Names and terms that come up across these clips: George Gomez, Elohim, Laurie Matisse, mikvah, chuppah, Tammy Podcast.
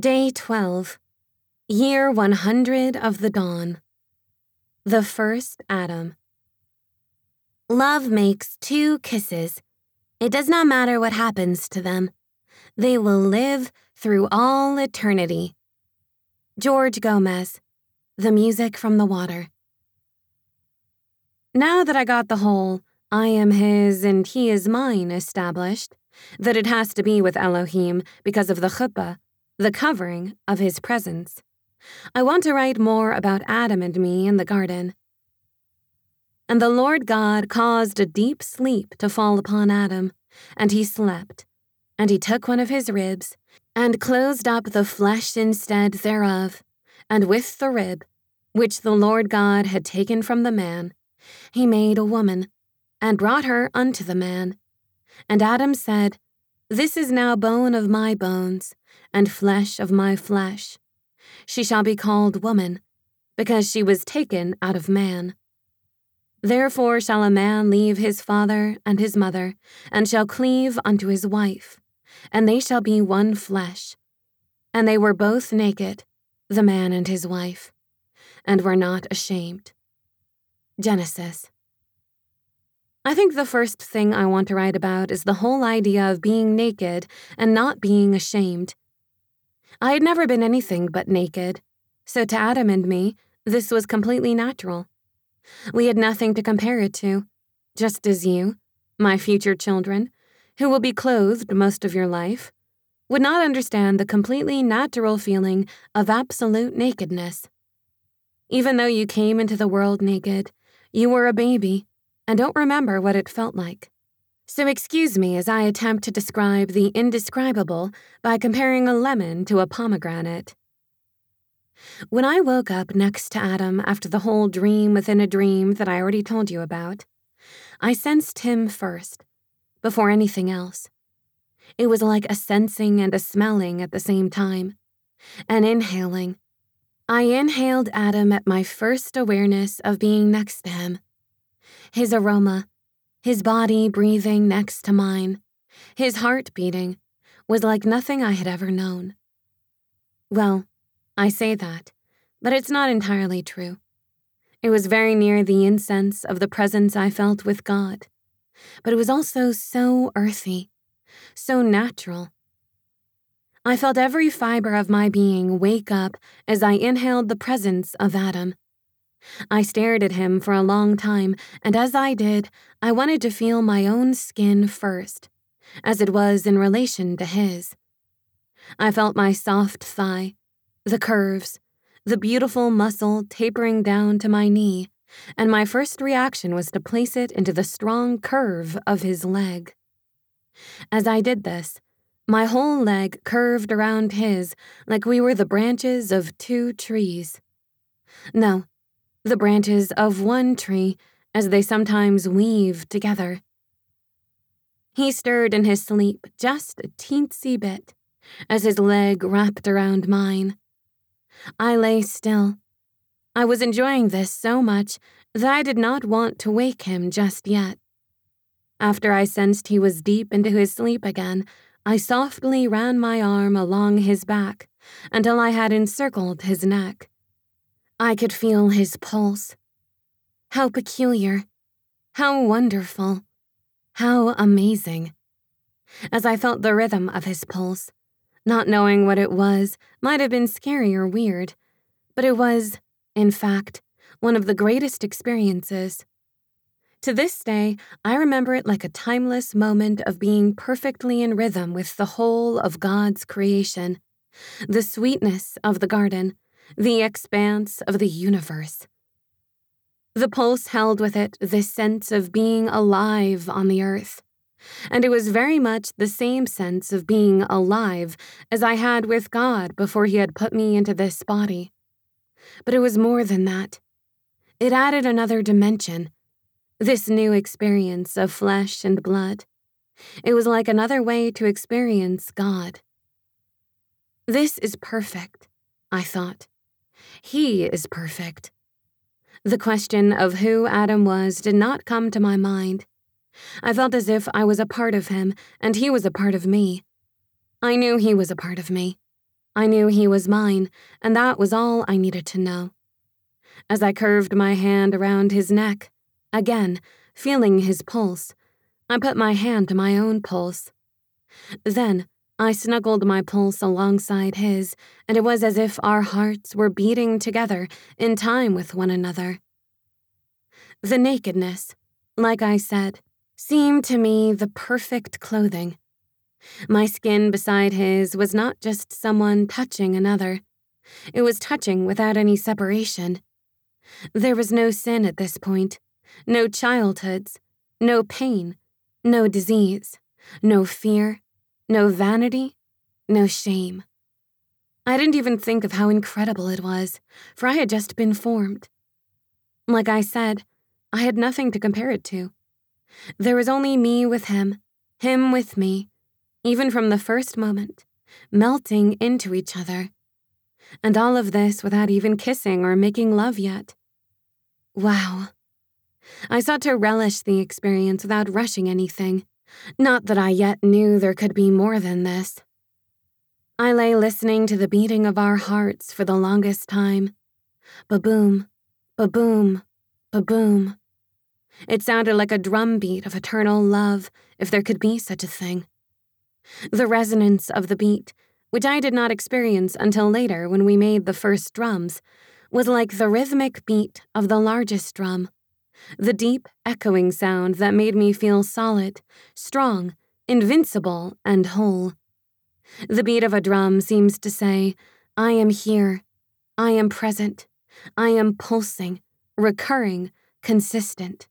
Day 12, Year 100 of the Dawn. The First Adam. Love makes two kisses. It does not matter what happens to them. They will live through all eternity. George Gomez, The Music from the Water. Now that I got the whole "I am his and he is mine" established, that it has to be with Elohim because of the chuppah, the covering of his presence, I want to write more about Adam and me in the garden. And the Lord God caused a deep sleep to fall upon Adam, and he slept. And he took one of his ribs, and closed up the flesh instead thereof, and with the rib, which the Lord God had taken from the man, he made a woman, and brought her unto the man. And Adam said, "This is now bone of my bones, and flesh of my flesh. She shall be called woman, because she was taken out of man. Therefore shall a man leave his father and his mother, and shall cleave unto his wife, and they shall be one flesh. And they were both naked, the man and his wife, and were not ashamed." Genesis. I think the first thing I want to write about is the whole idea of being naked and not being ashamed. I had never been anything but naked, so to Adam and me, this was completely natural. We had nothing to compare it to, just as you, my future children, who will be clothed most of your life, would not understand the completely natural feeling of absolute nakedness. Even though you came into the world naked, you were a baby, and don't remember what it felt like. So excuse me as I attempt to describe the indescribable by comparing a lemon to a pomegranate. When I woke up next to Adam after the whole dream within a dream that I already told you about, I sensed him first, before anything else. It was like a sensing and a smelling at the same time, an inhaling. I inhaled Adam at my first awareness of being next to him. His aroma, his body breathing next to mine, his heart beating, was like nothing I had ever known. Well, I say that, but it's not entirely true. It was very near the incense of the presence I felt with God, but it was also so earthy, so natural. I felt every fiber of my being wake up as I inhaled the presence of Adam. I stared at him for a long time, and as I did, I wanted to feel my own skin first, as it was in relation to his. I felt my soft thigh, the curves, the beautiful muscle tapering down to my knee, and my first reaction was to place it into the strong curve of his leg. As I did this, my whole leg curved around his like we were the branches of two trees. No, the branches of one tree, as they sometimes weave together. He stirred in his sleep just a teensy bit, as his leg wrapped around mine. I lay still. I was enjoying this so much that I did not want to wake him just yet. After I sensed he was deep into his sleep again, I softly ran my arm along his back until I had encircled his neck. I could feel his pulse. How peculiar, how wonderful, how amazing. As I felt the rhythm of his pulse, not knowing what it was might have been scary or weird, but it was, in fact, one of the greatest experiences. To this day, I remember it like a timeless moment of being perfectly in rhythm with the whole of God's creation, the sweetness of the garden, the expanse of the universe. The pulse held with it this sense of being alive on the earth, and it was very much the same sense of being alive as I had with God before he had put me into this body. But it was more than that. It added another dimension, this new experience of flesh and blood. It was like another way to experience God. This is perfect, I thought. He is perfect. The question of who Adam was did not come to my mind. I felt as if I was a part of him and he was a part of me. I knew he was a part of me. I knew he was mine, and that was all I needed to know. As I curved my hand around his neck, again, feeling his pulse, I put my hand to my own pulse. Then, I snuggled my pulse alongside his, and it was as if our hearts were beating together in time with one another. The nakedness, like I said, seemed to me the perfect clothing. My skin beside his was not just someone touching another. It was touching without any separation. There was no sin at this point, no childhoods, no pain, no disease, no fear, no vanity, no shame. I didn't even think of how incredible it was, for I had just been formed. Like I said, I had nothing to compare it to. There was only me with him, him with me, even from the first moment, melting into each other. And all of this without even kissing or making love yet. Wow. I sought to relish the experience without rushing anything. Not that I yet knew there could be more than this. I lay listening to the beating of our hearts for the longest time. Ba-boom, ba-boom, ba-boom. It sounded like a drumbeat of eternal love, if there could be such a thing. The resonance of the beat, which I did not experience until later when we made the first drums, was like the rhythmic beat of the largest drum, the deep, echoing sound that made me feel solid, strong, invincible, and whole. The beat of a drum seems to say, I am here, I am present, I am pulsing, recurring, consistent,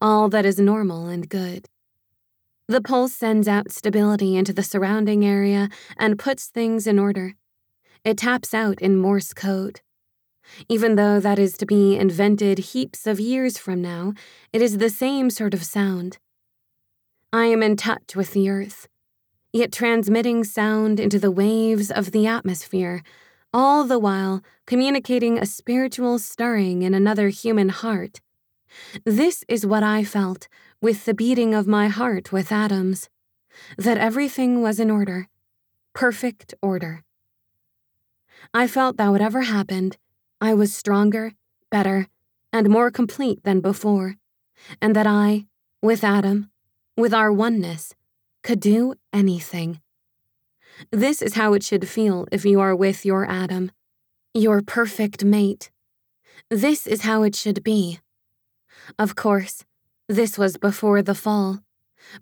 all that is normal and good. The pulse sends out stability into the surrounding area and puts things in order. It taps out in Morse code. Even though that is to be invented heaps of years from now, it is the same sort of sound. I am in touch with the earth, yet transmitting sound into the waves of the atmosphere, all the while communicating a spiritual stirring in another human heart. This is what I felt with the beating of my heart with Adam's, that everything was in order, perfect order. I felt that whatever happened, I was stronger, better, and more complete than before, and that I, with Adam, with our oneness, could do anything. This is how it should feel if you are with your Adam, your perfect mate. This is how it should be. Of course, this was before the fall,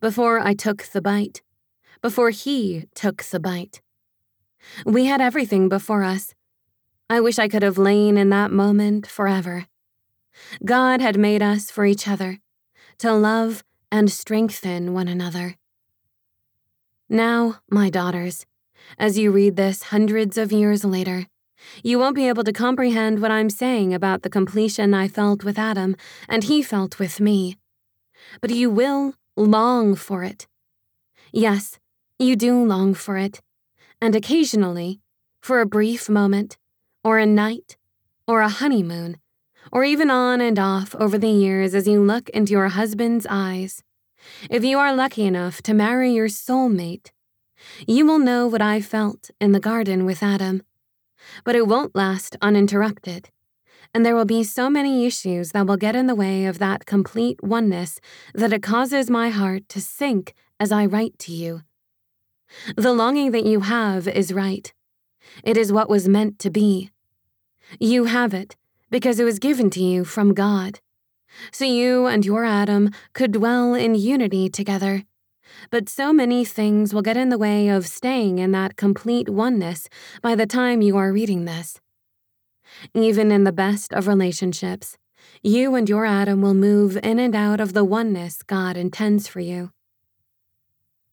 before I took the bite, before he took the bite. We had everything before us. I wish I could have lain in that moment forever. God had made us for each other, to love and strengthen one another. Now, my daughters, as you read this hundreds of years later, you won't be able to comprehend what I'm saying about the completion I felt with Adam and he felt with me. But you will long for it. Yes, you do long for it. And occasionally, for a brief moment, or a night, or a honeymoon, or even on and off over the years as you look into your husband's eyes. If you are lucky enough to marry your soulmate, you will know what I felt in the garden with Adam. But it won't last uninterrupted, and there will be so many issues that will get in the way of that complete oneness that it causes my heart to sink as I write to you. The longing that you have is right. It is what was meant to be. You have it because it was given to you from God. So you and your Adam could dwell in unity together. But so many things will get in the way of staying in that complete oneness by the time you are reading this. Even in the best of relationships, you and your Adam will move in and out of the oneness God intends for you.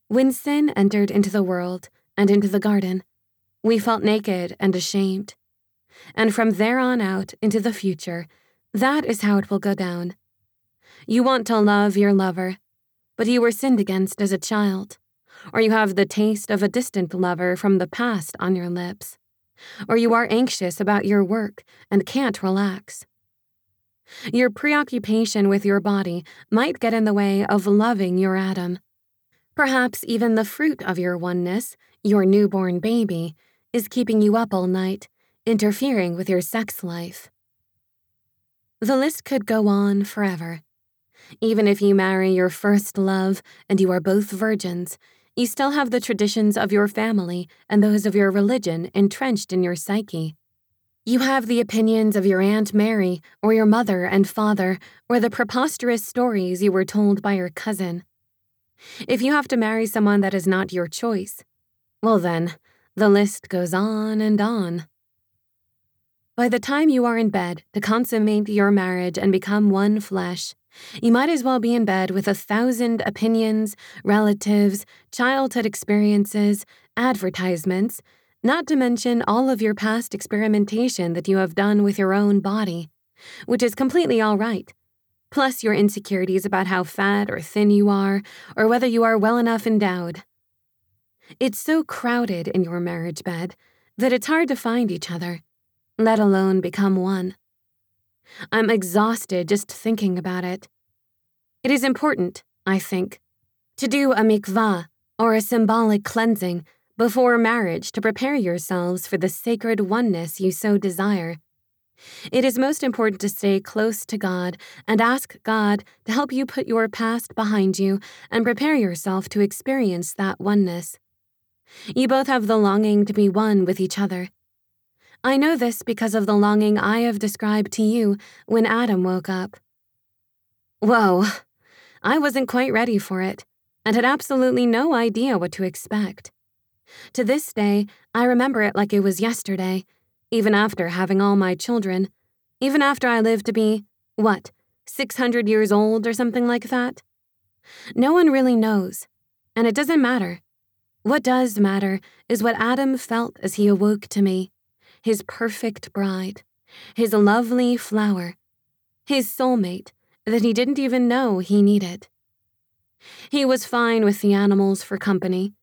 When sin entered into the world and into the garden, we felt naked and ashamed. And from there on out into the future, that is how it will go down. You want to love your lover, but you were sinned against as a child, or you have the taste of a distant lover from the past on your lips, or you are anxious about your work and can't relax. Your preoccupation with your body might get in the way of loving your Adam. Perhaps even the fruit of your oneness, your newborn baby, is keeping you up all night, interfering with your sex life. The list could go on forever. Even if you marry your first love and you are both virgins, you still have the traditions of your family and those of your religion entrenched in your psyche. You have the opinions of your Aunt Mary or your mother and father or the preposterous stories you were told by your cousin. If you have to marry someone that is not your choice, well then, the list goes on and on. By the time you are in bed to consummate your marriage and become one flesh, you might as well be in bed with 1,000 opinions, relatives, childhood experiences, advertisements, not to mention all of your past experimentation that you have done with your own body, which is completely all right, plus your insecurities about how fat or thin you are or whether you are well enough endowed. It's so crowded in your marriage bed that it's hard to find each other, let alone become one. I'm exhausted just thinking about it. It is important, I think, to do a mikvah or a symbolic cleansing before marriage to prepare yourselves for the sacred oneness you so desire. It is most important to stay close to God and ask God to help you put your past behind you and prepare yourself to experience that oneness. You both have the longing to be one with each other. I know this because of the longing I have described to you when Adam woke up. Whoa, I wasn't quite ready for it and had absolutely no idea what to expect. To this day, I remember it like it was yesterday, even after having all my children, even after I lived to be, 600 years old or something like that? No one really knows, and it doesn't matter. What does matter is what Adam felt as he awoke to me. His perfect bride, his lovely flower, his soulmate that he didn't even know he needed. He was fine with the animals for company,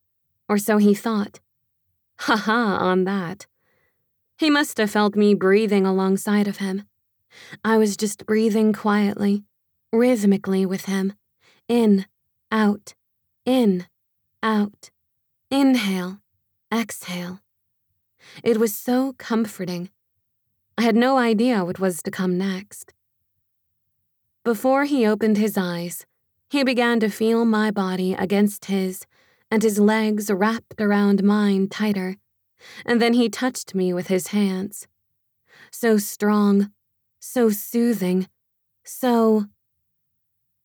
or so he thought. Ha-ha on that. He must have felt me breathing alongside of him. I was just breathing quietly, rhythmically with him. In, out, in, out. Inhale, exhale. It was so comforting. I had no idea what was to come next. Before he opened his eyes, he began to feel my body against his and his legs wrapped around mine tighter, and then he touched me with his hands. So strong, so soothing, so...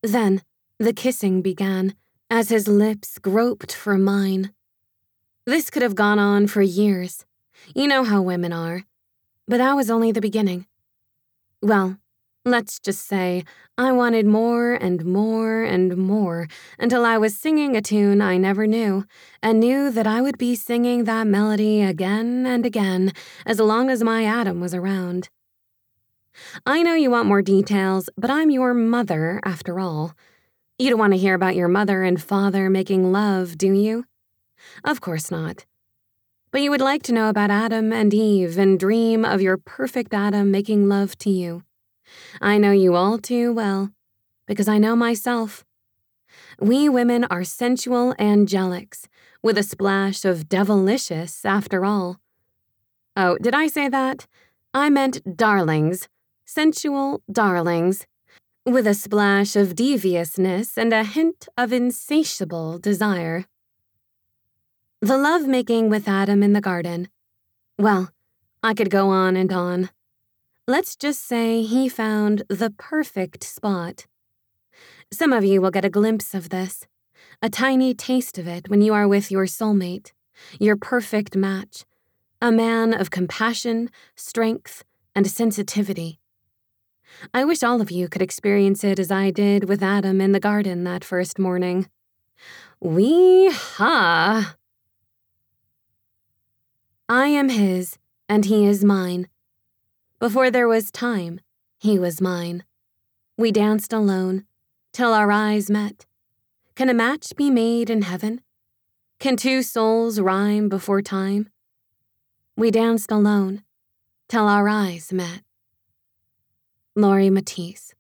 Then the kissing began as his lips groped for mine. This could have gone on for years. You know how women are. But that was only the beginning. Well, let's just say I wanted more and more and more until I was singing a tune I never knew and knew that I would be singing that melody again and again as long as my Adam was around. I know you want more details, but I'm your mother, after all. You don't want to hear about your mother and father making love, do you? Of course not. But you would like to know about Adam and Eve and dream of your perfect Adam making love to you. I know you all too well, because I know myself. We women are sensual angelics, with a splash of devilicious after all. Oh, did I say that? I meant darlings, sensual darlings, with a splash of deviousness and a hint of insatiable desire. The love-making with Adam in the garden. Well, I could go on and on. Let's just say he found the perfect spot. Some of you will get a glimpse of this, a tiny taste of it when you are with your soulmate, your perfect match, a man of compassion, strength, and sensitivity. I wish all of you could experience it as I did with Adam in the garden that first morning. Wee-ha! I am his, and he is mine. Before there was time, he was mine. We danced alone, till our eyes met. Can a match be made in heaven? Can two souls rhyme before time? We danced alone, till our eyes met. Laurie Matisse.